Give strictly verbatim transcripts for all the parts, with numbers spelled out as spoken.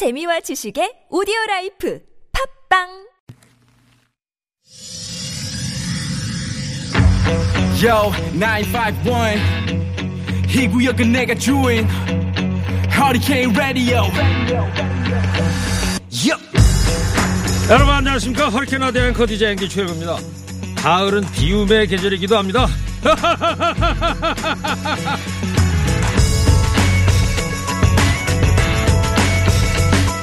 재미와 지식의 오디오라이프 팝빵. Yo, nine five one 이 구역은 내가 주인 Hurricane Radio. Yo. 여러분 안녕하십니까. 허리케인 라디오 앵커 디제이 앵기 최혜부입니다. 가을은 비움의 계절이기도 합니다.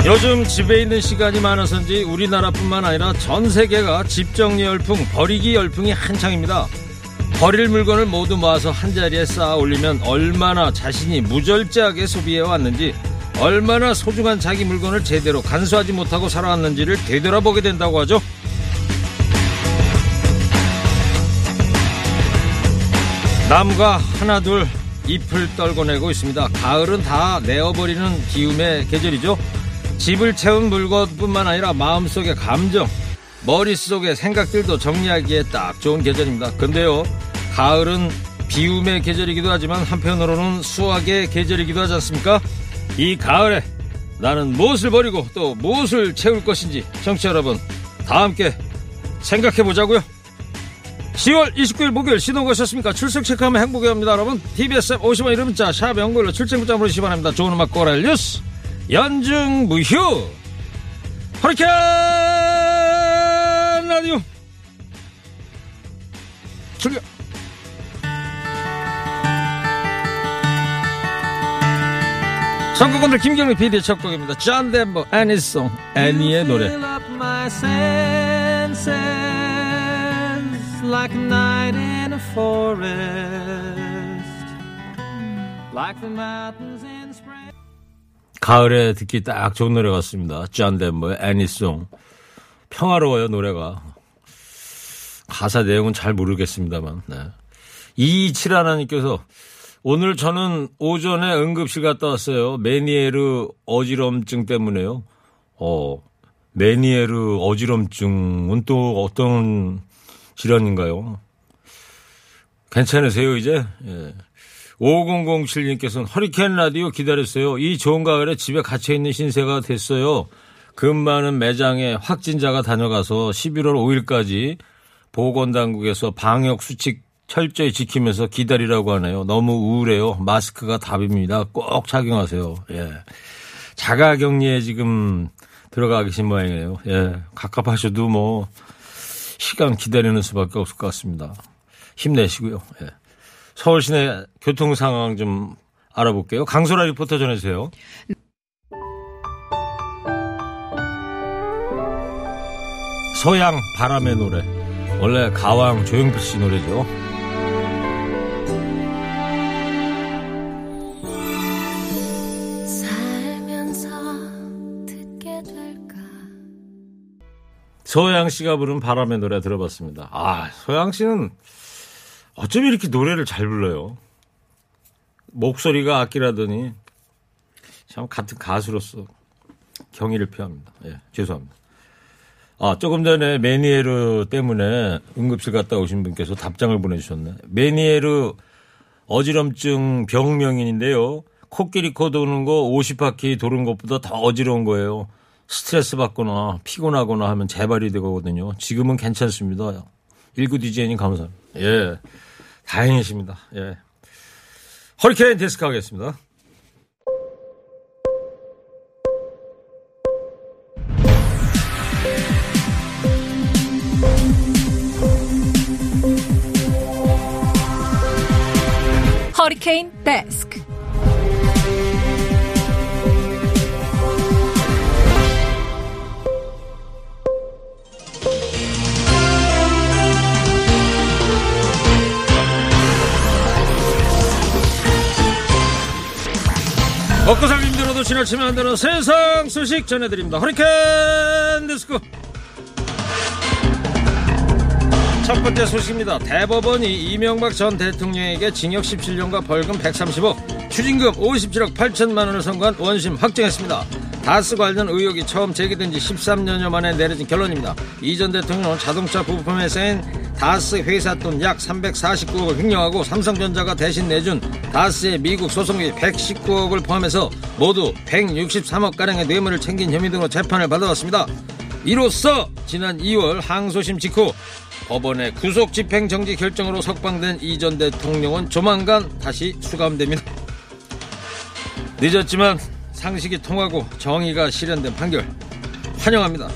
요즘 집에 있는 시간이 많아서인지 우리나라뿐만 아니라 전 세계가 집정리 열풍, 버리기 열풍이 한창입니다. 버릴 물건을 모두 모아서 한자리에 쌓아 올리면 얼마나 자신이 무절제하게 소비해왔는지, 얼마나 소중한 자기 물건을 제대로 간수하지 못하고 살아왔는지를 되돌아보게 된다고 하죠. 남과 하나둘 잎을 떨궈내고 있습니다. 가을은 다 내어버리는 기움의 계절이죠. 집을 채운 물건뿐만 아니라 마음속의 감정, 머릿속의 생각들도 정리하기에 딱 좋은 계절입니다. 근데요, 가을은 비움의 계절이기도 하지만 한편으로는 수확의 계절이기도 하지 않습니까? 이 가을에 나는 무엇을 버리고 또 무엇을 채울 것인지 청취자 여러분 다 함께 생각해보자고요. 시월 이십구일 목요일 신호가 오셨습니까? 출석 체크하면 행복해 합니다. 여러분 티비에스 앱 오십 원 이름 문자 샵 연구일로 출첵 문자 보내주시기 바랍니다. 좋은 음악 꼬랄 뉴스 연중 무휴 허리케인 라디오 출격. 선곡원들 김경민 피디의 첫 곡입니다. 존 덴버, Annie's Song, 애니의 노래. Fill up my senses like a night in a forest, like the mountains in spring. 가을에 듣기 딱 좋은 노래 같습니다. 존 덴버의 Annie's Song. 평화로워요, 노래가. 가사 내용은 잘 모르겠습니다만. 네. 이이칠 하나님께서 오늘 저는 오전에 응급실 갔다 왔어요. 메니에르 어지럼증 때문에요. 어, 메니에르 어지럼증은 또 어떤 질환인가요? 괜찮으세요, 이제? 예. 오공공칠님께서는 허리케인 라디오 기다렸어요. 이 좋은 가을에 집에 갇혀있는 신세가 됐어요. 금 많은 매장에 확진자가 다녀가서 십일월 오일까지 보건당국에서 방역수칙 철저히 지키면서 기다리라고 하네요. 너무 우울해요. 마스크가 답입니다. 꼭 착용하세요. 예. 자가격리에 지금 들어가 계신 모양이에요. 예. 갑갑하셔도 뭐 시간 기다리는 수밖에 없을 것 같습니다. 힘내시고요. 예. 서울 시내 교통 상황 좀 알아볼게요. 강소라 리포터 전해주세요. 서양 바람의 노래, 원래 가왕 조용필 씨 노래죠. 살면서 듣게 될까. 서양 씨가 부른 바람의 노래 들어봤습니다. 아, 서양 씨는 어쩜 이렇게 노래를 잘 불러요. 목소리가 악기라더니 참 같은 가수로서 경의를 표합니다. 예, 죄송합니다. 아, 조금 전에 메니에르 때문에 응급실 갔다 오신 분께서 답장을 보내주셨네. 메니에르 어지럼증 병명인인데요. 코끼리 코 도는 거 오십 바퀴 도는 것보다 더 어지러운 거예요. 스트레스 받거나 피곤하거나 하면 재발이 되거든요. 지금은 괜찮습니다. 일구 디제이님 감사합니다. 예, 다행이십니다. 예, 허리케인 데스크 하겠습니다. 허리케인 데스크. 먹고 살기 힘들어도 지나치면 안 되는 세상 소식 전해드립니다. 허리케인 데스크. 첫 번째 소식입니다. 대법원이 이명박 전 대통령에게 징역 십칠년과 벌금 백삼십억, 추징금 오십칠억 팔천만 원을 선고한 원심 확정했습니다. 다스 관련 의혹이 처음 제기된 지 십삼 년여 만에 내려진 결론입니다. 이 전 대통령은 자동차 부품에 쌓인 다스 회삿돈 약 삼백사십구억을 횡령하고 삼성전자가 대신 내준 다스의 미국 소송비 백십구억을 포함해서 모두 백육십삼억가량의 뇌물을 챙긴 혐의 등으로 재판을 받아왔습니다. 이로써 지난 이월 항소심 직후 법원의 구속집행정지 결정으로 석방된 이 전 대통령은 조만간 다시 수감됩니다. 늦었지만 상식이 통하고 정의가 실현된 판결 환영합니다.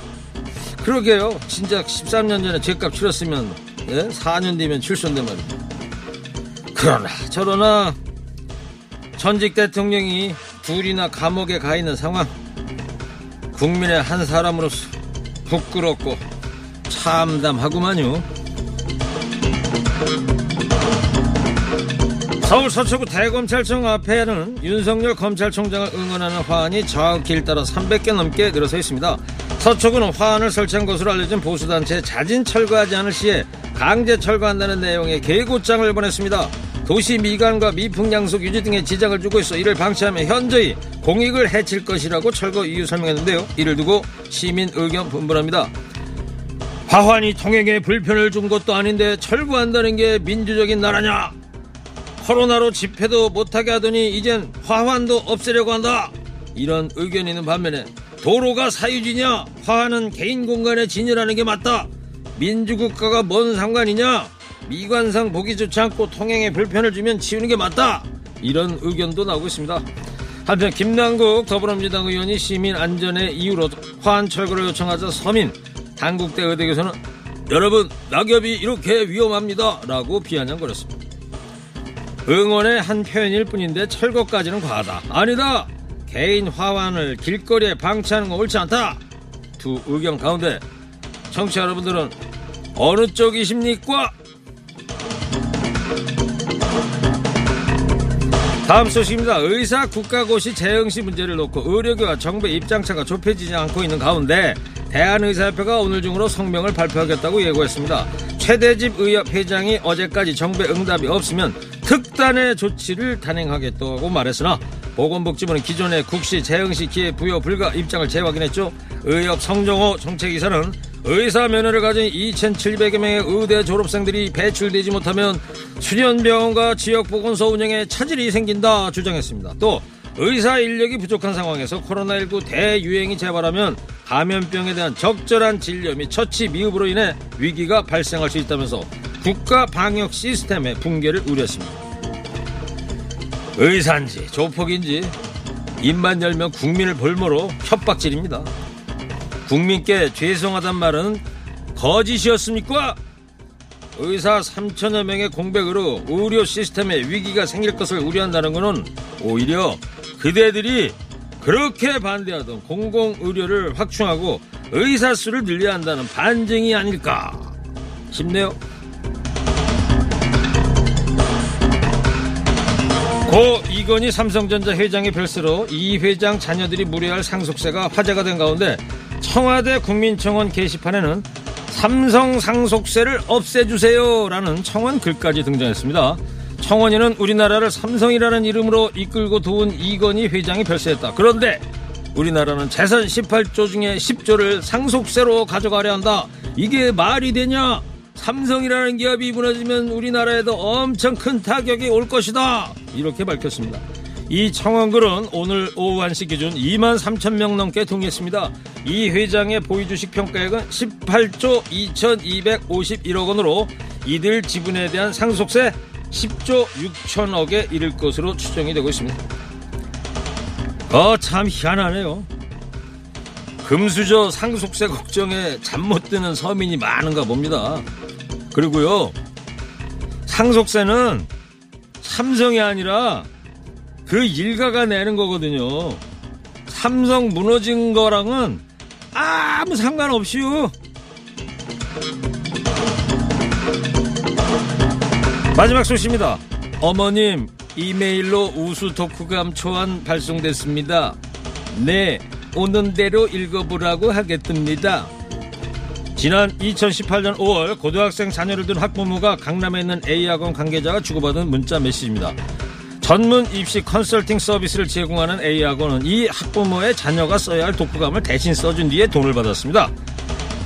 그러게요. 진작 십삼 년 전에 죄값 치렀으면 예? 사 년 뒤면 출소인데 말입니다. 그러나 저러나 전직 대통령이 둘이나 감옥에 가 있는 상황, 국민의 한 사람으로서 부끄럽고 참담하구만요. 서울 서초구 대검찰청 앞에는 윤석열 검찰총장을 응원하는 화환이 좌우길 따라 삼백 개 넘게 늘어서 있습니다. 서초구는 화환을 설치한 것으로 알려진 보수단체에 자진 철거하지 않을 시에 강제 철거한다는 내용의 개고장을 보냈습니다. 도시 미관과 미풍 양속 유지 등에 지장을 주고 있어 이를 방치하며 현저히 공익을 해칠 것이라고 철거 이유 설명했는데요. 이를 두고 시민 의견 분분합니다. 화환이 통행에 불편을 준 것도 아닌데 철거한다는 게 민주적인 나라냐? 코로나로 집회도 못하게 하더니 이젠 화환도 없애려고 한다. 이런 의견이 있는 반면에 도로가 사유지냐? 화환은 개인 공간에 진열하는 게 맞다. 민주국가가 뭔 상관이냐? 미관상 보기 좋지 않고 통행에 불편을 주면 치우는 게 맞다. 이런 의견도 나오고 있습니다. 한편 김남국 더불어민주당 의원이 시민 안전의 이유로 화환 철거를 요청하자 서민 단국대 의대교수는 여러분 낙엽이 이렇게 위험합니다 라고 비아냥거렸습니다. 응원의 한 표현일 뿐인데 철거까지는 과하다. 아니다. 개인 화환을 길거리에 방치하는 건 옳지 않다. 두 의견 가운데 청취자 여러분들은 어느 쪽이십니까? 다음 소식입니다. 의사 국가고시 재응시 문제를 놓고 의료계와 정부의 입장차가 좁혀지지 않고 있는 가운데 대한의사협회가 오늘 중으로 성명을 발표하겠다고 예고했습니다. 최대집 의협 회장이 어제까지 정부의 응답이 없으면 특단의 조치를 단행하겠다고 말했으나 보건복지부는 기존의 국시 재응시 기회 부여 불가 입장을 재확인했죠. 의협 성종호 정책이사는 의사 면허를 가진 이천칠백여 명의 의대 졸업생들이 배출되지 못하면 수련병원과 지역보건소 운영에 차질이 생긴다 주장했습니다. 또 의사 인력이 부족한 상황에서 코로나십구 대유행이 재발하면 감염병에 대한 적절한 진료 및 처치 미흡으로 인해 위기가 발생할 수 있다면서 국가 방역 시스템의 붕괴를 우려했습니다. 의사인지 조폭인지 입만 열면 국민을 볼모로 협박질입니다. 국민께 죄송하단 말은 거짓이었습니까? 의사 삼천여 명의 공백으로 의료 시스템에 위기가 생길 것을 우려한다는 것은 오히려 그대들이 그렇게 반대하던 공공의료를 확충하고 의사 수를 늘려야 한다는 반증이 아닐까 싶네요. 고 이건희 삼성전자 회장의 별세로 이 회장 자녀들이 물려야 할 상속세가 화제가 된 가운데 청와대 국민청원 게시판에는 삼성 상속세를 없애주세요라는 청원 글까지 등장했습니다. 청원인은 우리나라를 삼성이라는 이름으로 이끌고 도운 이건희 회장이 별세했다. 그런데 우리나라는 재산 십팔조 중에 십조를 상속세로 가져가려 한다. 이게 말이 되냐? 삼성이라는 기업이 무너지면 우리나라에도 엄청 큰 타격이 올 것이다. 이렇게 밝혔습니다. 이 청원글은 오늘 오후 한 시 기준 이만 삼천 명 넘게 동의했습니다. 이 회장의 보유주식 평가액은 십팔조 이천이백오십일억 원으로 이들 지분에 대한 상속세 십조 육천억에 이를 것으로 추정이 되고 있습니다. 어, 참 희한하네요. 금수저 상속세 걱정에 잠 못 드는 서민이 많은가 봅니다. 그리고요, 상속세는 삼성이 아니라 그 일가가 내는 거거든요. 삼성 무너진 거랑은 아무 상관없이요. 마지막 소식입니다. 어머님, 이메일로 우수 독후감 초안 발송됐습니다. 네, 오는 대로 읽어보라고 하겠습니다. 지난 이천십팔년 오월 고등학생 자녀를 둔 학부모가 강남에 있는 A학원 관계자가 주고받은 문자 메시지입니다. 전문 입시 컨설팅 서비스를 제공하는 A학원은 이 학부모의 자녀가 써야 할 독후감을 대신 써준 뒤에 돈을 받았습니다.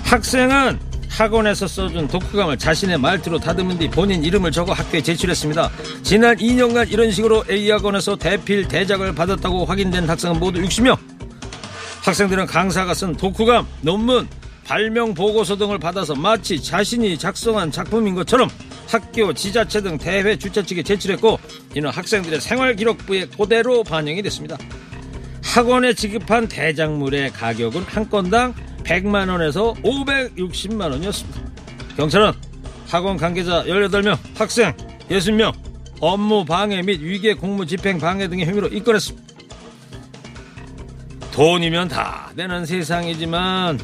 학생은 학원에서 써준 독후감을 자신의 말투로 다듬은 뒤 본인 이름을 적어 학교에 제출했습니다. 지난 이 년간 이런 식으로 A학원에서 대필 대작을 받았다고 확인된 학생은 모두 육십 명. 학생들은 강사가 쓴 독후감, 논문, 발명 보고서 등을 받아서 마치 자신이 작성한 작품인 것처럼 학교, 지자체 등 대회 주최 측에 제출했고, 이는 학생들의 생활기록부에 그대로 반영이 됐습니다. 학원에 지급한 대작물의 가격은 한 건당 백만 원에서 오백육십만 원이었습니다. 경찰은 학원 관계자 열여덟 명, 학생 육십 명, 업무 방해 및 위계 공무 집행 방해 등의 혐의로 입건했습니다. 돈이면 다 되는 세상이지만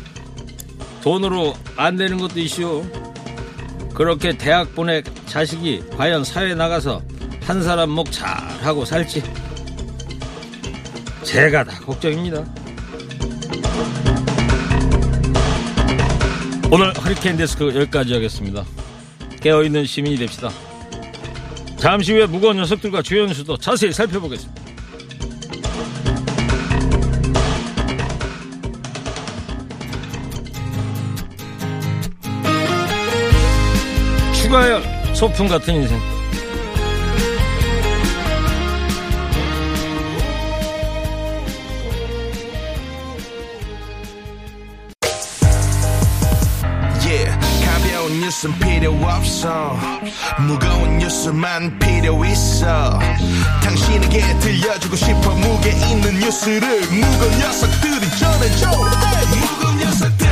돈으로 안 되는 것도 이슈. 그렇게 대학 보내 자식이 과연 사회에 나가서 한 사람 목 잘하고 살지 제가 다 걱정입니다. 오늘 허리케인 데스크 여기까지 하겠습니다. 깨어있는 시민이 됩시다. 잠시 후에 무거운 녀석들과 주요 뉴스도 자세히 살펴보겠습니다. 추가열 소품 같은 인생. 가벼운 뉴스는 필요 없어. 무거운 뉴스만 필요 있어. 당신에게 들려주고 싶어 무게 있는 뉴스를 무거운 녀석들이 전해줘. 무거운 녀석들.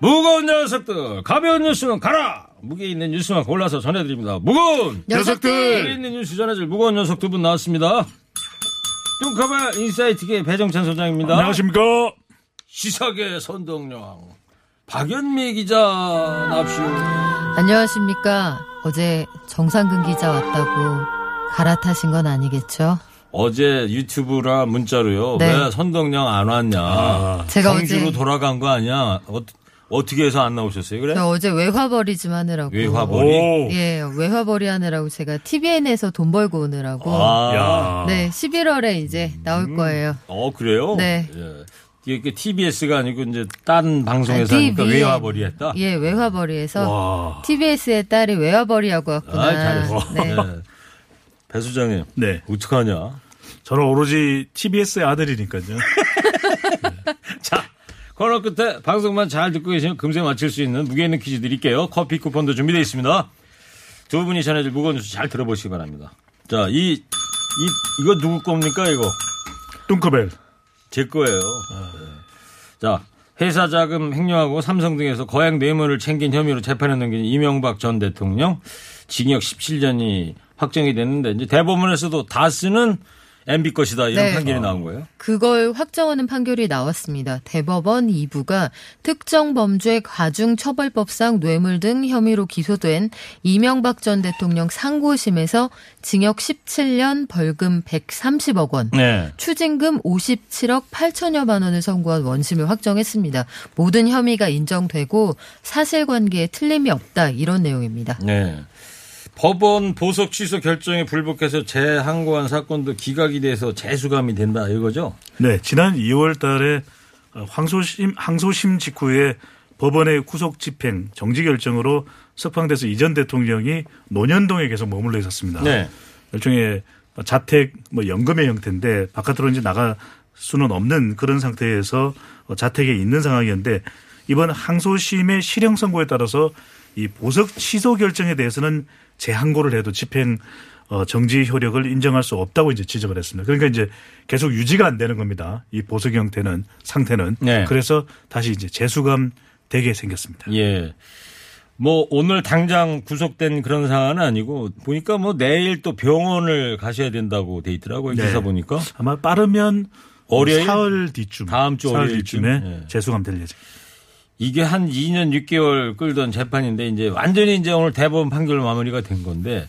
무거운 녀석들, 가벼운 뉴스는 가라. 무게 있는 뉴스만 골라서 전해드립니다. 무거운 녀석들. 무게 있는 뉴스 전해줄 무거운 녀석 두 분 나왔습니다. 뚱커벨 인사이트계 배정찬 소장입니다. 안녕하십니까. 시사계 선동여왕 박연미 기자 납시오. 안녕하십니까. 어제 정상근 기자 왔다고 갈아타신 건 아니겠죠? 어제 유튜브라 문자로요. 네. 왜 선동여왕 안 왔냐. 아, 제가 광주로 어제... 돌아간 거 아니야. 어, 어떻게 해서 안 나오셨어요? 그래? 저 어제 외화벌이 좀 하느라고. 외화벌이? 예, 외화벌이 하느라고 제가 티비엔에서 돈 벌고 오느라고. 아, 네, 십일월에 이제 나올 음. 거예요. 어, 그래요? 네. 예. 이게 티비에스가 아니고 이제 딴 방송에서 아, 하니까 외화벌이 했다? 예, 외화벌이에서. 와. 티비에스의 딸이 외화벌이 하고 왔구나. 아, 잘했어. 네. 배 소장님. 네. 어떡하냐? 저는 오로지 티비에스의 아들이니까요. 네. 자. 코너 끝에 방송만 잘 듣고 계시면 금세 맞힐 수 있는 무게 있는 퀴즈 드릴게요. 커피 쿠폰도 준비되어 있습니다. 두 분이 전해줄 무거운 뉴스 잘 들어보시기 바랍니다. 자, 이, 이, 이거 누구 겁니까, 이거? 뚱커벨. 제 거예요. 아, 네. 자, 회사 자금 횡령하고 삼성 등에서 거액 뇌물을 챙긴 혐의로 재판에 넘긴 이명박 전 대통령 징역 십칠 년이 확정이 됐는데, 이제 대법원에서도 다스는 엠비 것이다 이런 네. 판결이 나온 거예요? 그걸 확정하는 판결이 나왔습니다. 대법원 이 부가 특정 범죄 가중처벌법상 뇌물 등 혐의로 기소된 이명박 전 대통령 상고심에서 징역 십칠 년 벌금 백삼십억 원, 네. 추징금 오십칠억 팔천여만 원을 선고한 원심을 확정했습니다. 모든 혐의가 인정되고 사실관계에 틀림이 없다 이런 내용입니다. 네. 법원 보석 취소 결정에 불복해서 재항고한 사건도 기각이 돼서 재수감이 된다 이거죠? 네. 지난 이월 달에 항소심, 항소심 직후에 법원의 구속 집행 정지 결정으로 석방돼서 이전 대통령이 논현동에 계속 머물러 있었습니다. 네. 일종의 자택 뭐 연금의 형태인데 바깥으로 이제 나갈 수는 없는 그런 상태에서 자택에 있는 상황이었는데 이번 항소심의 실형 선고에 따라서 이 보석 취소 결정에 대해서는 재항고를 해도 집행 정지 효력을 인정할 수 없다고 이제 지적을 했습니다. 그러니까 이제 계속 유지가 안 되는 겁니다. 이 보석 형태는 상태는. 네. 그래서 다시 이제 재수감 되게 생겼습니다. 예. 뭐 오늘 당장 구속된 그런 사안은 아니고 보니까 뭐 내일 또 병원을 가셔야 된다고 돼 있더라고요. 기사 네. 보니까 아마 빠르면 월요일 사흘 뒤쯤 다음 주 월요일 뒤쯤에 예. 재수감 될 예정입니다. 이게 한 이 년 육 개월 끌던 재판인데 이제 완전히 이제 오늘 대법원 판결 마무리가 된 건데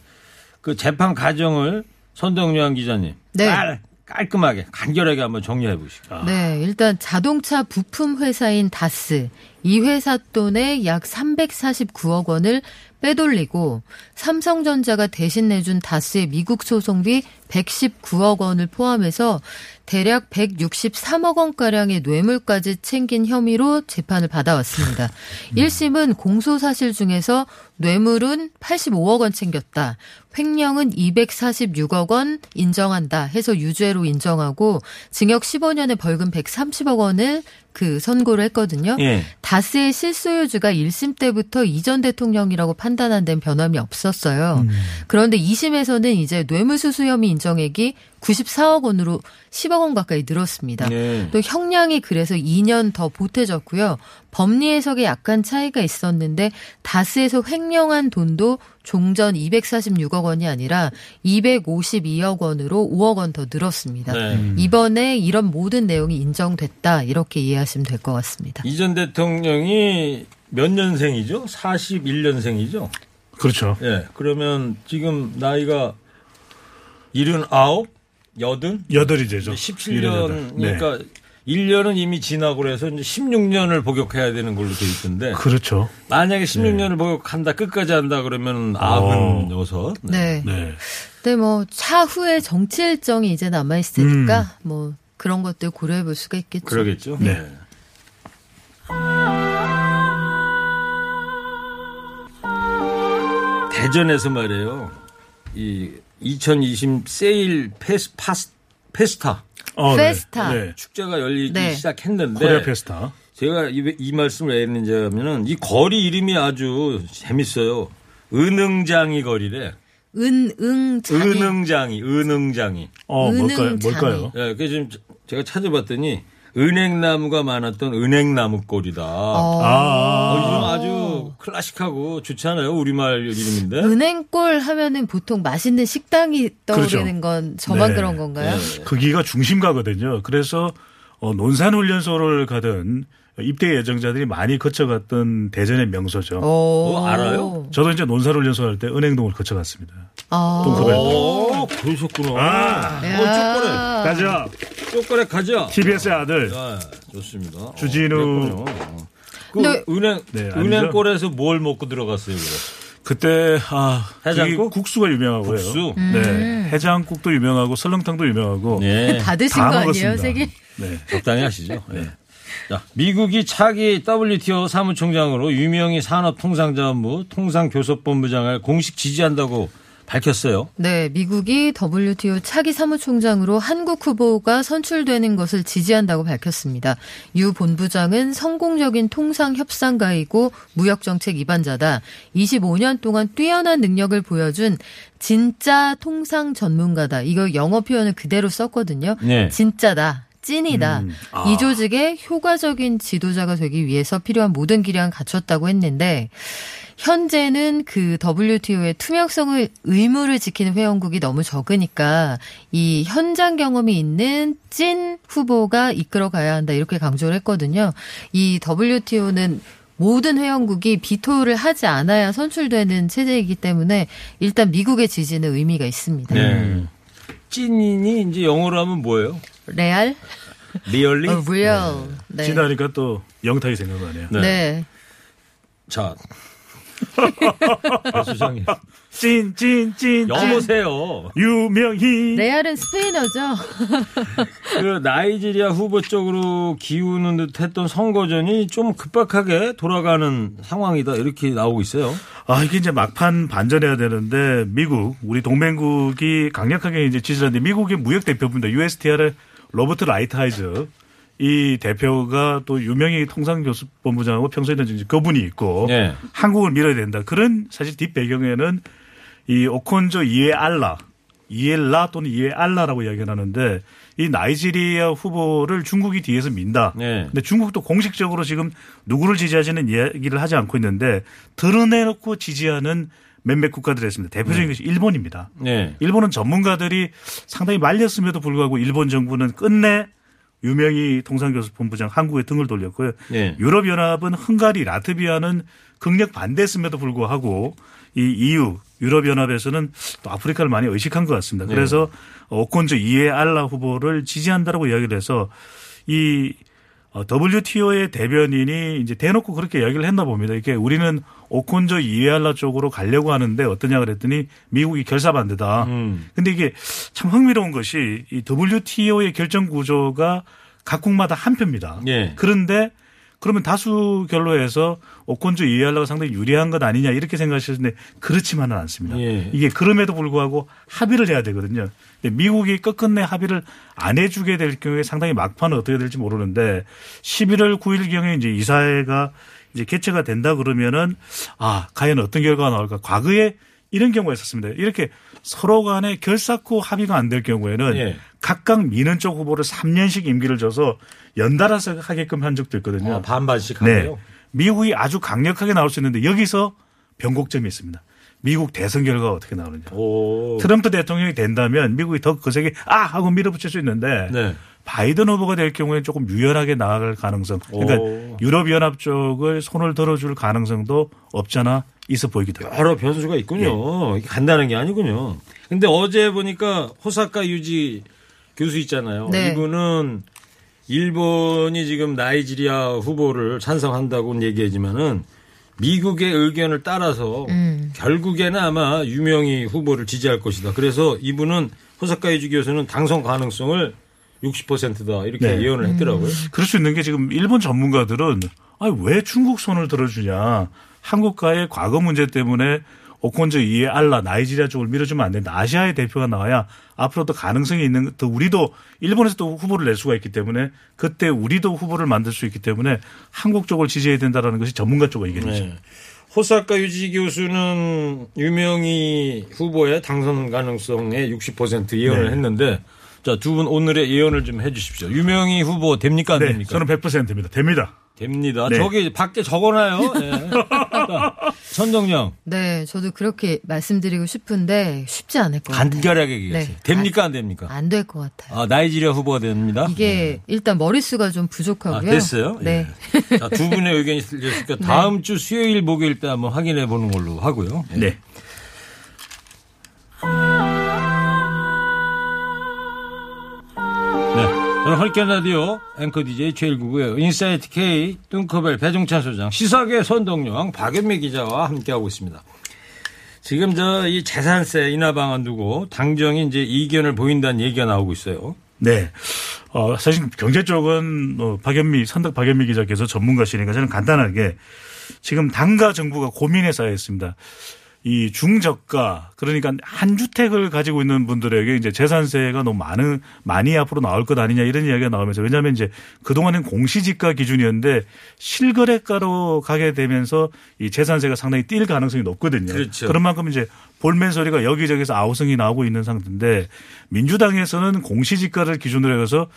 그 재판 과정을 선동유한 기자님. 네. 깔, 깔끔하게 간결하게 한번 정리해 보시죠. 아. 네. 일단 자동차 부품 회사인 다스. 이 회사 돈의 약 삼백사십구억 원을 빼돌리고 삼성전자가 대신 내준 다스의 미국 소송비 백십구억 원을 포함해서 대략 백육십삼억 원가량의 뇌물까지 챙긴 혐의로 재판을 받아왔습니다. 음. 일 심은 공소사실 중에서 뇌물은 팔십오억 원 챙겼다. 횡령은 이백사십육억 원 인정한다 해서 유죄로 인정하고 징역 십오 년에 벌금 백삼십억 원을 그 선고를 했거든요. 예. 다스의 실소유주가 일 심 때부터 이전 대통령이라고 판단한 데는 변함이 없었어요. 음. 그런데 이 심에서는 이제 뇌물수수 혐의 인정액이 구십사억 원으로 십억 원 가까이 늘었습니다. 네. 또 형량이 그래서 이 년 더 보태졌고요. 법리 해석에 약간 차이가 있었는데 다스에서 횡령한 돈도 종전 이백사십육억 원이 아니라 이백오십이억 원으로 오억 원 더 늘었습니다. 네. 이번에 이런 모든 내용이 인정됐다 이렇게 이해하시면 될 것 같습니다. 이 전 대통령이 몇 년생이죠? 사십일 년생이죠? 그렇죠. 예. 네. 그러면 지금 나이가 칠십구? 여든? 여덟이 되죠. 십칠 년. 그러니까 네. 일 년은 이미 지나고 그래서 이제 십육 년을 복역해야 되는 걸로 돼 있던데. 그렇죠. 만약에 십육 년을 네. 복역한다, 끝까지 한다 그러면 아흔여섯. 네. 네. 네. 근데 뭐 차후에 정치 일정이 이제 남아 있으니까 음. 뭐 그런 것들 고려해 볼 수가 있겠죠. 그러겠죠. 네. 네. 대전에서 말이에요. 이 이천이십 세일 페스, 파스, 페스타. 어, 페스타. 네. 네. 축제가 열리기 네. 시작했는데. 코리아 페스타. 제가 이, 이 말씀을 왜 했는지 하면은 이 거리 이름이 아주 재밌어요. 은흥장이 거리래. 은흥장이. 은흥장이. 은흥장이. 어, 은흥장이. 뭘까요? 뭘까요? 예, 네, 지금 제가 찾아봤더니 은행나무가 많았던 은행나무 꼴이다. 어. 아. 아주 클래식하고 좋잖아요. 우리말 이름인데. 은행골 하면은 보통 맛있는 식당이 떠오르는 그렇죠. 건 저만 네. 그런 건가요? 네. 거기가 중심가거든요. 그래서 논산훈련소를 가던 입대 예정자들이 많이 거쳐갔던 대전의 명소죠. 오. 어, 알아요? 저도 이제 논산훈련소 할 때 은행동을 거쳐갔습니다. 아. 오, 그러셨구나. 아. 어, 초콜릿. 가자. 초콜릿 가자. 티비에스의 아들. 네, 좋습니다. 주진우. 어, 그 네. 은행, 네, 은행골에서 뭘 먹고 들어갔어요, 그래? 그때, 아, 해장국? 국수가 유명하고요. 국수? 음. 네. 해장국도 유명하고 설렁탕도 유명하고. 네. 다 드신 거 아니에요, 세 개? 네. 적당히 하시죠. 네. 자, 미국이 차기 더블유티오 사무총장으로 유명희 산업통상자원부 통상교섭본부장을 공식 지지한다고 밝혔어요. 네, 미국이 더블유티오 차기 사무총장으로 한국 후보가 선출되는 것을 지지한다고 밝혔습니다. 유 본부장은 성공적인 통상 협상가이고 무역정책 위반자다. 이십오 년 동안 뛰어난 능력을 보여준 진짜 통상 전문가다. 이거 영어 표현을 그대로 썼거든요. 네. 진짜다. 찐이다. 음, 아. 이 조직의 효과적인 지도자가 되기 위해서 필요한 모든 기량을 갖췄다고 했는데 현재는 그 더블유티오의 투명성을 의무를 지키는 회원국이 너무 적으니까 이 현장 경험이 있는 찐 후보가 이끌어가야 한다 이렇게 강조를 했거든요. 이 더블유티오는 모든 회원국이 비토를 하지 않아야 선출되는 체제이기 때문에 일단 미국의 지지는 의미가 있습니다. 네. 찐인이 이제 영어로 하면 뭐예요? 레알? 리얼리? 어, 리얼. 네. 찐하니까 또 영탁이 생각나네요. 네. 네. 자. 수상해. 찐, 찐, 찐. 여보세요. 유명희. 레알은 스페인어죠. 그 나이지리아 후보 쪽으로 기우는 듯했던 선거전이 좀 급박하게 돌아가는 상황이다 이렇게 나오고 있어요. 아 이게 이제 막판 반전해야 되는데 미국 우리 동맹국이 강력하게 이제 지지하는데 미국의 무역 대표입니다. 유에스티아르의 로버트 라이트하이저. 이 대표가 또 유명히 통상교섭본부장하고 평소에 이제 거분이 있고 네. 한국을 밀어야 된다. 그런 사실 뒷배경에는 이 오콘조 이에알라, 이엘라 또는 이에알라라고 이야기를 하는데 이 나이지리아 후보를 중국이 뒤에서 민다. 네. 근데 중국도 공식적으로 지금 누구를 지지하지는 이야기를 하지 않고 있는데 드러내놓고 지지하는 몇몇 국가들이 있습니다. 대표적인 네. 것이 일본입니다. 네. 일본은 전문가들이 상당히 말렸음에도 불구하고 일본 정부는 끝내 유명히 통상교섭본부장 한국에 등을 돌렸고요. 네. 유럽연합은 헝가리, 라트비아는 극력 반대했음에도 불구하고 이 이유 유럽연합에서는 또 아프리카를 많이 의식한 것 같습니다. 그래서 네. 오콘주 이에 알라 후보를 지지한다라고 이야기를 해서 이 더블유티오의 대변인이 이제 대놓고 그렇게 이야기를 했나 봅니다. 이렇게 우리는 오콘조 이에알라 쪽으로 가려고 하는데 어떠냐 그랬더니 미국이 결사반대다. 음. 근데 이게 참 흥미로운 것이 이 더블유티오의 결정 구조가 각국마다 한 표입니다. 예. 그런데 그러면 다수 결로에서 오콘조 이에알라가 상당히 유리한 것 아니냐 이렇게 생각하시는데 그렇지만은 않습니다. 예. 이게 그럼에도 불구하고 합의를 해야 되거든요. 근데 미국이 끝끝내 합의를 안 해주게 될 경우에 상당히 막판은 어떻게 될지 모르는데 십일월 구일경에 이제 이사회가 이제 개최가 된다 그러면은 아, 과연 어떤 결과가 나올까. 과거에 이런 경우가 있었습니다. 이렇게 서로 간에 결사코 합의가 안 될 경우에는 예. 각각 미는 쪽 후보를 삼 년씩 임기를 줘서 연달아서 하게끔 한 적도 있거든요. 아, 반반씩 하네요. 네. 미국이 아주 강력하게 나올 수 있는데 여기서 변곡점이 있습니다. 미국 대선 결과가 어떻게 나오느냐. 오. 트럼프 대통령이 된다면 미국이 더 거세게 아 하고 밀어붙일 수 있는데 네. 바이든 후보가 될 경우에는 조금 유연하게 나아갈 가능성. 그러니까 오. 유럽연합 쪽을 손을 들어줄 가능성도 없잖아. 있어 보이기도 하고. 여러 변수가 있군요. 예. 이게 간단한 게 아니군요. 그런데 어제 보니까 호사카 유지 교수 있잖아요. 네. 이분은 일본이 지금 나이지리아 후보를 찬성한다고 얘기하지만은 미국의 의견을 따라서 음. 결국에는 아마 유명희 후보를 지지할 것이다. 그래서 이분은 호사카 유지 교수는 당선 가능성을 육십 퍼센트다 이렇게 네. 예언을 했더라고요. 음. 그럴 수 있는 게 지금 일본 전문가들은 아니 왜 중국 손을 들어주냐. 한국과의 과거 문제 때문에 오콘조 이에 알라 나이지리아 쪽을 밀어주면 안 된다. 아시아의 대표가 나와야 앞으로도 가능성이 있는 또 우리도 일본에서 또 후보를 낼 수가 있기 때문에 그때 우리도 후보를 만들 수 있기 때문에 한국 쪽을 지지해야 된다라는 것이 전문가 쪽의 의견이죠. 네. 호사카 유지 교수는 유명희 후보의 당선 가능성에 육십 퍼센트 예언을 네. 했는데 자, 두 분 오늘의 예언을 좀 해 주십시오. 유명희 후보 됩니까 안 네, 됩니까? 저는 백 퍼센트입니다. 됩니다. 됩니다. 네. 저기 밖에 적어놔요. 네. 천정령. 네, 저도 그렇게 말씀드리고 싶은데 쉽지 않을 것 같아요. 간결하게 얘기하세요. 네. 됩니까 안, 안 됩니까? 안 될 것 같아요. 아, 나이지리아 후보가 됩니다. 이게 네. 일단 머릿수가 좀 부족하고요. 아, 됐어요? 네. 네. 자, 두 분의 의견이 들렸으니까 네. 다음 주 수요일 목요일 때 한번 확인해 보는 걸로 하고요. 네. 네. 저는 허리케인 라디오 앵커 디제이 최일구고요. 인사이트 K, 뚱커벨, 배종찬 소장, 시사계 선동영, 박연미 기자와 함께하고 있습니다. 지금 저 이 재산세 인하 방안 두고 당정이 이제 이견을 보인다는 얘기가 나오고 있어요. 네. 어, 사실 경제 쪽은 어, 박연미, 선덕 박연미 기자께서 전문가시니까 저는 간단하게 지금 당과 정부가 고민에 쌓여 있습니다. 이 중저가 그러니까 한 주택을 가지고 있는 분들에게 이제 재산세가 너무 많은 많이 앞으로 나올 것 아니냐 이런 이야기가 나오면서 왜냐하면 이제 그동안은 공시지가 기준이었는데 실거래가로 가게 되면서 이 재산세가 상당히 뛸 가능성이 높거든요. 그렇죠. 그런 만큼 이제 볼멘 소리가 여기저기서 아우성이 나오고 있는 상태인데 민주당에서는 공시지가를 기준으로 해서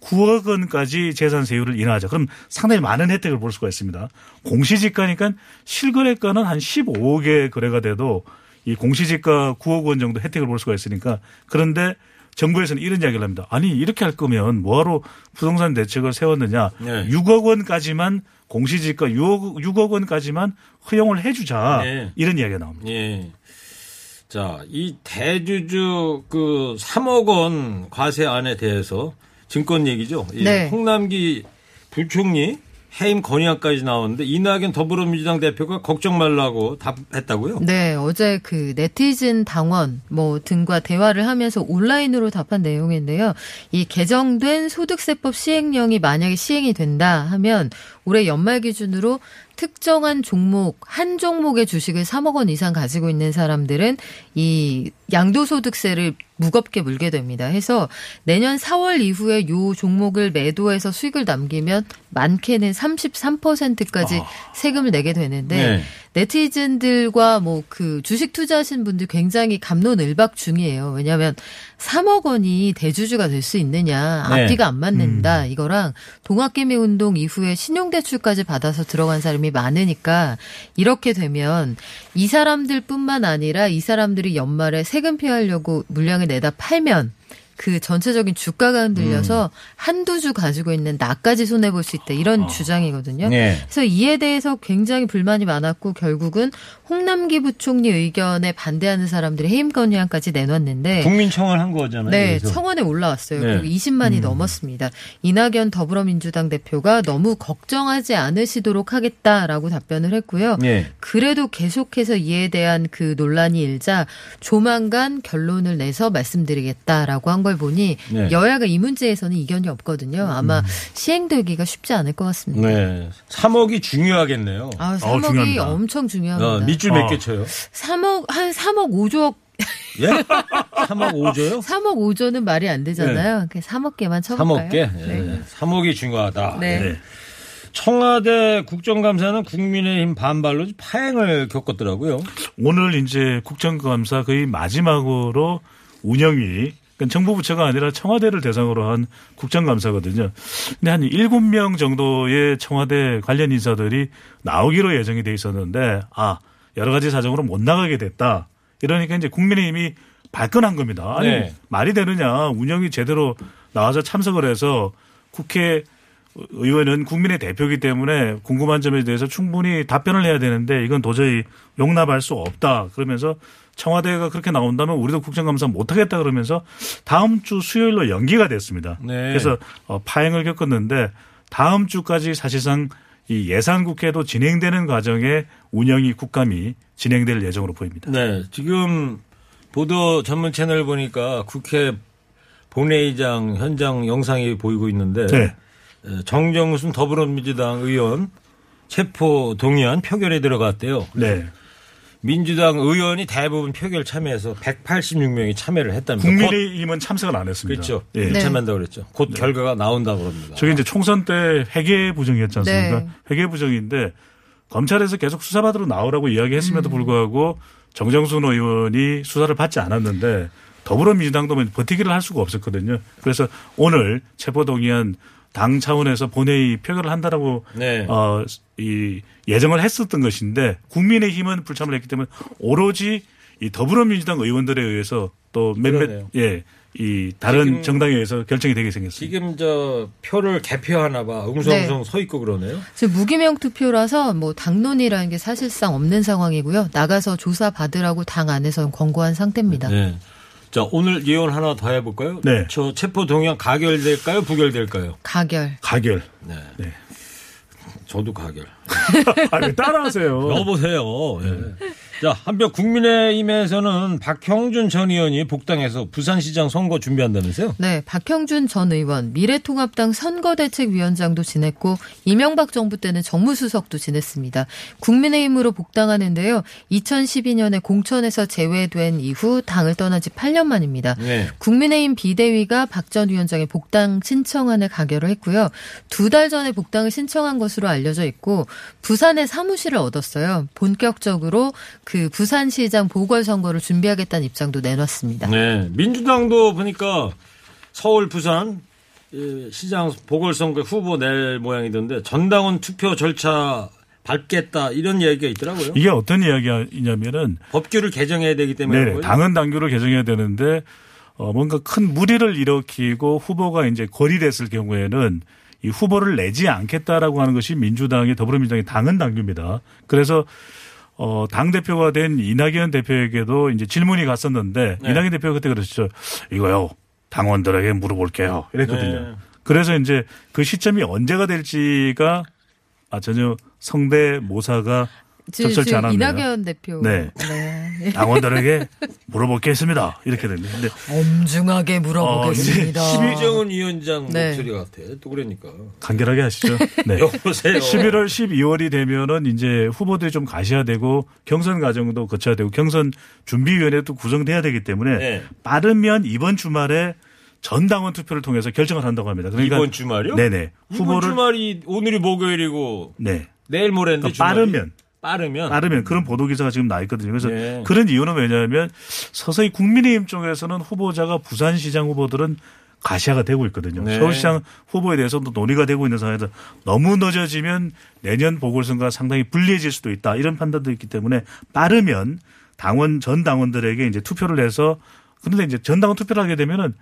구억 원까지 재산세율을 인하하자. 그럼 상당히 많은 혜택을 볼 수가 있습니다. 공시지가니까 실거래가는 한 십오억에 거래가 돼도 이 공시지가 구억 원 정도 혜택을 볼 수가 있으니까 그런데 정부에서는 이런 이야기를 합니다. 아니 이렇게 할 거면 뭐하러 부동산 대책을 세웠느냐. 네. 육억 원까지만 공시지가 육억 원까지만 허용을 해 주자. 네. 이런 이야기가 나옵니다. 네. 자, 이 대주주 그 삼억 원 과세안에 대해서 증권 얘기죠. 네. 홍남기 부총리 해임 건의안까지 나왔는데 이낙연 더불어민주당 대표가 걱정 말라고 답했다고요? 네. 어제 그 네티즌 당원 뭐 등과 대화를 하면서 온라인으로 답한 내용인데요. 이 개정된 소득세법 시행령이 만약에 시행이 된다 하면 올해 연말 기준으로 특정한 종목, 한 종목의 주식을 삼억 원 이상 가지고 있는 사람들은 이 양도소득세를 무겁게 물게 됩니다. 해서 내년 사월 이후에 이 종목을 매도해서 수익을 남기면 많게는 삼십삼 퍼센트까지 아. 세금을 내게 되는데 네. 네티즌들과 뭐 그 주식 투자하신 분들 굉장히 갑론을박 중이에요. 왜냐하면 삼억 원이 대주주가 될 수 있느냐 앞뒤가 네. 안 맞는다 음. 이거랑 동학개미 운동 이후에 신용대출까지 받아서 들어간 사람이 많으니까 이렇게 되면 이 사람들뿐만 아니라 이 사람들이 연말에 세금 피하려고 물량을 내다 팔면 그 전체적인 주가가 흔들려서 음. 한두 주 가지고 있는 나까지 손해볼 수 있다. 이런 어. 주장이거든요. 네. 그래서 이에 대해서 굉장히 불만이 많았고 결국은 홍남기 부총리 의견에 반대하는 사람들이 해임 건의안까지 내놨는데. 국민청원 한 거잖아요. 네. 그래서. 청원에 올라왔어요. 네. 그리고 이십만이 음. 넘었습니다. 이낙연 더불어민주당 대표가 너무 걱정하지 않으시도록 하겠다라고 답변을 했고요. 네. 그래도 계속해서 이에 대한 그 논란이 일자 조만간 결론을 내서 말씀드리겠다라고 한 걸 보니 네. 여야가 이 문제에서는 이견이 없거든요. 아마 음. 시행되기가 쉽지 않을 것 같습니다. 네. 삼억이 중요하겠네요. 아, 삼억이 어, 중요합니다. 엄청 중요합니다. 어, 밑줄 몇 개 어. 쳐요? 삼억, 한 삼억 오조억. 예? 삼억 오조요? 삼억 오조는 말이 안 되잖아요. 네. 삼억 개만 쳐볼까요? 삼억 개? 네. 네. 삼억이 중요하다. 네. 네. 청와대 국정감사는 국민의힘 반발로 파행을 겪었더라고요. 오늘 이제 국정감사 거의 마지막으로 운영위, 그러니까 정부 부처가 아니라 청와대를 대상으로 한 국정감사거든요. 근데 한 일곱 명 정도의 청와대 관련 인사들이 나오기로 예정이 돼 있었는데, 아, 여러 가지 사정으로 못 나가게 됐다. 이러니까 이제 국민의힘이 발끈한 겁니다. 아니, 네. 말이 되느냐. 운영이 제대로 나와서 참석을 해서 국회 의원은 국민의 대표이기 때문에 궁금한 점에 대해서 충분히 답변을 해야 되는데 이건 도저히 용납할 수 없다. 그러면서 청와대가 그렇게 나온다면 우리도 국정감사 못하겠다 그러면서 다음 주 수요일로 연기가 됐습니다. 네. 그래서 파행을 겪었는데 다음 주까지 사실상 이 예산 국회도 진행되는 과정에 운영이 국감이 진행될 예정으로 보입니다. 네, 지금 보도 전문 채널 보니까 국회 본회의장 현장 영상이 보이고 있는데 네. 정정순 더불어민주당 의원 체포 동의안 표결에 들어갔대요. 네. 민주당 의원이 대부분 표결 참여해서 백팔십육 명이 참여를 했답니다. 국민의힘은 참석을 안 했습니다. 그렇죠. 네. 네. 참여한다고 그랬죠. 곧 네. 결과가 나온다고 그럽니다. 저게 이제 총선 때 회계 부정이었지 않습니까? 네. 회계 부정인데 검찰에서 계속 수사받으러 나오라고 이야기했음에도 음. 불구하고 정정순 의원이 수사를 받지 않았는데 더불어민주당도 버티기를 할 수가 없었거든요. 그래서 오늘 체포동의안 당 차원에서 본회의 표결을 한다라고 네. 어, 이 예정을 했었던 것인데 국민의힘은 불참을 했기 때문에 오로지 이 더불어민주당 의원들에 의해서 또 몇몇 예, 이 다른 정당에 의해서 결정이 되게 생겼습니다. 지금 저 표를 개표하나 봐. 웅성웅성 네. 서 있고 그러네요. 지금 무기명 투표라서 뭐 당론이라는 게 사실상 없는 상황이고요. 나가서 조사 받으라고 당 안에서 권고한 상태입니다. 네. 자, 오늘 예언 하나 더 해볼까요? 네. 저 체포동의안 가결될까요? 부결될까요? 가결. 가결. 네. 네. 저도 가결. 아니, 따라하세요. 여보세요. 네. 네. 자, 한편 국민의힘에서는 박형준 전 의원이 복당해서 부산시장 선거 준비한다면서요? 네. 박형준 전 의원, 미래통합당 선거대책위원장도 지냈고 이명박 정부 때는 정무수석도 지냈습니다. 국민의힘으로 복당하는데요. 이천십이 년에 공천에서 제외된 이후 당을 떠난 지 팔 년 만입니다. 네. 국민의힘 비대위가 박 전 위원장의 복당 신청안을 가결을 했고요. 두 달 전에 복당을 신청한 것으로 알려져 있고 부산에 사무실을 얻었어요. 본격적으로 그 부산시장 보궐선거를 준비하겠다는 입장도 내놨습니다. 네, 민주당도 보니까 서울, 부산 시장 보궐선거 후보 낼 모양이던데 전당원 투표 절차 밟겠다 이런 이야기가 있더라고요. 이게 어떤 이야기냐면은 법규를 개정해야 되기 때문에 네, 당헌 당규를 개정해야 되는데 어, 뭔가 큰 무리를 일으키고 후보가 이제 거리됐을 경우에는 이 후보를 내지 않겠다라고 하는 것이 민주당의 더불어민주당의 당헌 당규입니다. 그래서 어, 당대표가 된 이낙연 대표에게도 이제 질문이 갔었는데 네. 이낙연 대표가 그때 그러셨죠. 이거요. 당원들에게 물어볼게요. 이랬거든요. 네. 그래서 이제 그 시점이 언제가 될지가 아, 전혀 성대모사가 적절치 않았네요. 이낙연 대표. 네. 네. 당원들에게 물어보겠습니다. 이렇게 됩니다. 근데 엄중하게 물어보겠습니다. 어, 심의정은 위원장 네. 목소리 같아. 또 그러니까. 간결하게 하시죠. 네. 여보세요. 십일월, 십이월이 되면은 이제 후보들이 좀 가셔야 되고 경선 과정도 거쳐야 되고 경선 준비위원회도 구성돼야 되기 때문에 네. 빠르면 이번 주말에 전당원 투표를 통해서 결정을 한다고 합니다. 그러니까 이번 주말이요? 네네. 이번 주말이 오늘이 목요일이고 네. 내일 모레인데 그러니까 빠르면. 빠르면. 빠르면. 그런 보도기사가 지금 나 있거든요. 그래서 네. 그런 이유는 왜냐하면 서서히 국민의힘 쪽에서는 후보자가 부산시장 후보들은 가시화가 되고 있거든요. 네. 서울시장 후보에 대해서도 논의가 되고 있는 상황에서 너무 늦어지면 내년 보궐선거가 상당히 불리해질 수도 있다. 이런 판단도 있기 때문에 빠르면 당원, 전 당원들에게 이제 투표를 해서 그런데 이제 전 당원 투표를 하게 되면은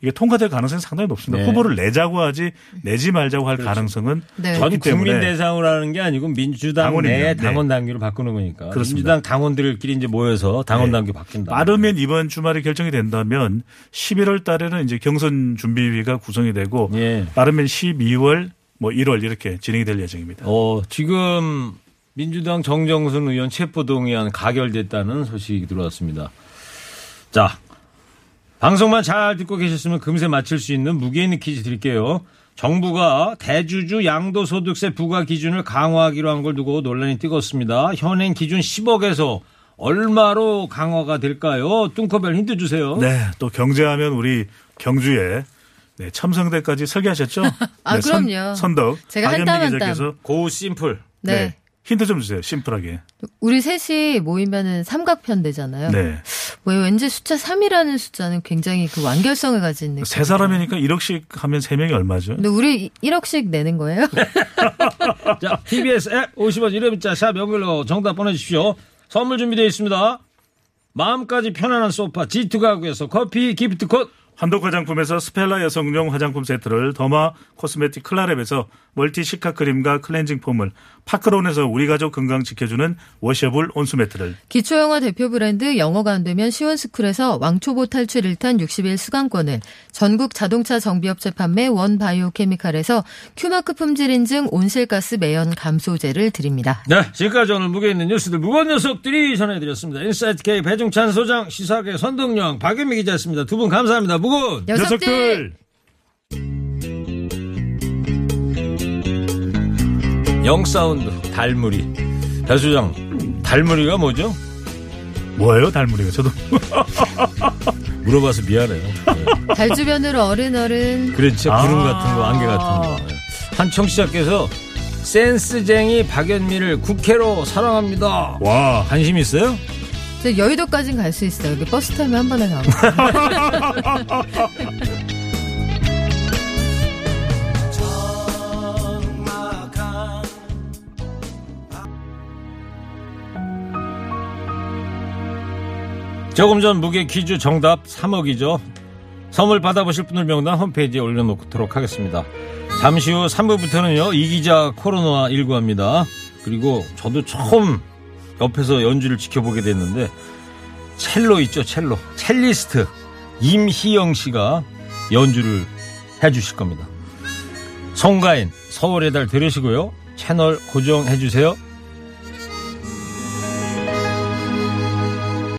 이게 통과될 가능성이 상당히 높습니다. 네. 후보를 내자고 하지 내지 말자고 할 그렇죠. 가능성은 네. 없기 때문에. 국민 대상으로 하는 게 아니고 민주당 당원입니다. 내 당원 당규를 바꾸는 거니까. 그렇습니다. 민주당 당원들끼리 이제 모여서 당원 네. 당규 바뀐다. 빠르면 이번 주말에 결정이 된다면 십일월 달에는 이제 경선 준비위가 구성이 되고 네. 빠르면 십이월 뭐 일월 이렇게 진행이 될 예정입니다. 어, 지금 민주당 정정순 의원 체포동의안 가결됐다는 소식이 들어왔습니다. 자, 방송만 잘 듣고 계셨으면 금세 맞힐 수 있는 무게 있는 퀴즈 드릴게요. 정부가 대주주 양도소득세 부과 기준을 강화하기로 한 걸 두고 논란이 뜨겁습니다. 현행 기준 십억에서 얼마로 강화가 될까요? 뚱커벨 힌트 주세요. 네, 또 경제하면 우리 경주에 네, 첨성대까지 설계하셨죠? 아, 네, 그럼요. 선, 선덕. 제가 한 땀 한 땀. 고 심플. 네. 네. 힌트 좀 주세요. 심플하게. 우리 셋이 모이면은 삼각편 되잖아요. 네. 왜 왠지 숫자 삼이라는 숫자는 굉장히 그 완결성을 가진 느낌. 세 사람이니까 일억씩 하면 세 명이 얼마죠? 근데 우리 일억씩 내는 거예요? 자, 티비에스 앱 오십 원 유료 문자 샵 연결로 정답 보내주십시오. 선물 준비되어 있습니다. 마음까지 편안한 소파 지투 가구에서 커피 기프트 콘. 한독 화장품에서 스펠라 여성용 화장품 세트를 더마 코스메틱 클라랩에서 멀티 시카 크림과 클렌징 폼을 파크론에서 우리 가족 건강 지켜주는 워셔블 온수매트를 기초영어 대표 브랜드 영어가 안 되면 시원스쿨에서 왕초보 탈출 일 탄 육십 일 수강권을 전국 자동차 정비업체 판매 원바이오 케미칼에서 큐마크 품질 인증 온실가스 매연 감소제를 드립니다. 네, 지금까지 오늘 무게 있는 뉴스들 무거운 녀석들이 전해드렸습니다. 인사이트K 배종찬 소장, 시사계 선동영, 박윤미 기자였습니다. 두 분 감사합니다. 무거운 녀석들. 영사운드 달무리 배수장 달무리가 뭐죠? 뭐예요 달무리가? 저도 물어봐서 미안해요. 네. 달 주변으로 어른어른 그렇죠. 아~ 구름 같은 거 안개 같은 거. 한 청취자께서 센스쟁이 박연미를 국회로 사랑합니다. 와 관심 있어요? 저 여의도까지는 갈 수 있어요. 여기 버스 타면 한 번에 가고. 조금 전 무게 퀴즈 정답 삼억이죠. 선물 받아보실 분들 명단 홈페이지에 올려놓도록 하겠습니다. 잠시 후 삼 부부터는요. 이 기자 코로나십구입니다. 그리고 저도 처음 옆에서 연주를 지켜보게 됐는데 첼로 있죠 첼로 첼리스트 임희영 씨가 연주를 해주실 겁니다. 송가인 서울의 달 들으시고요 채널 고정해주세요.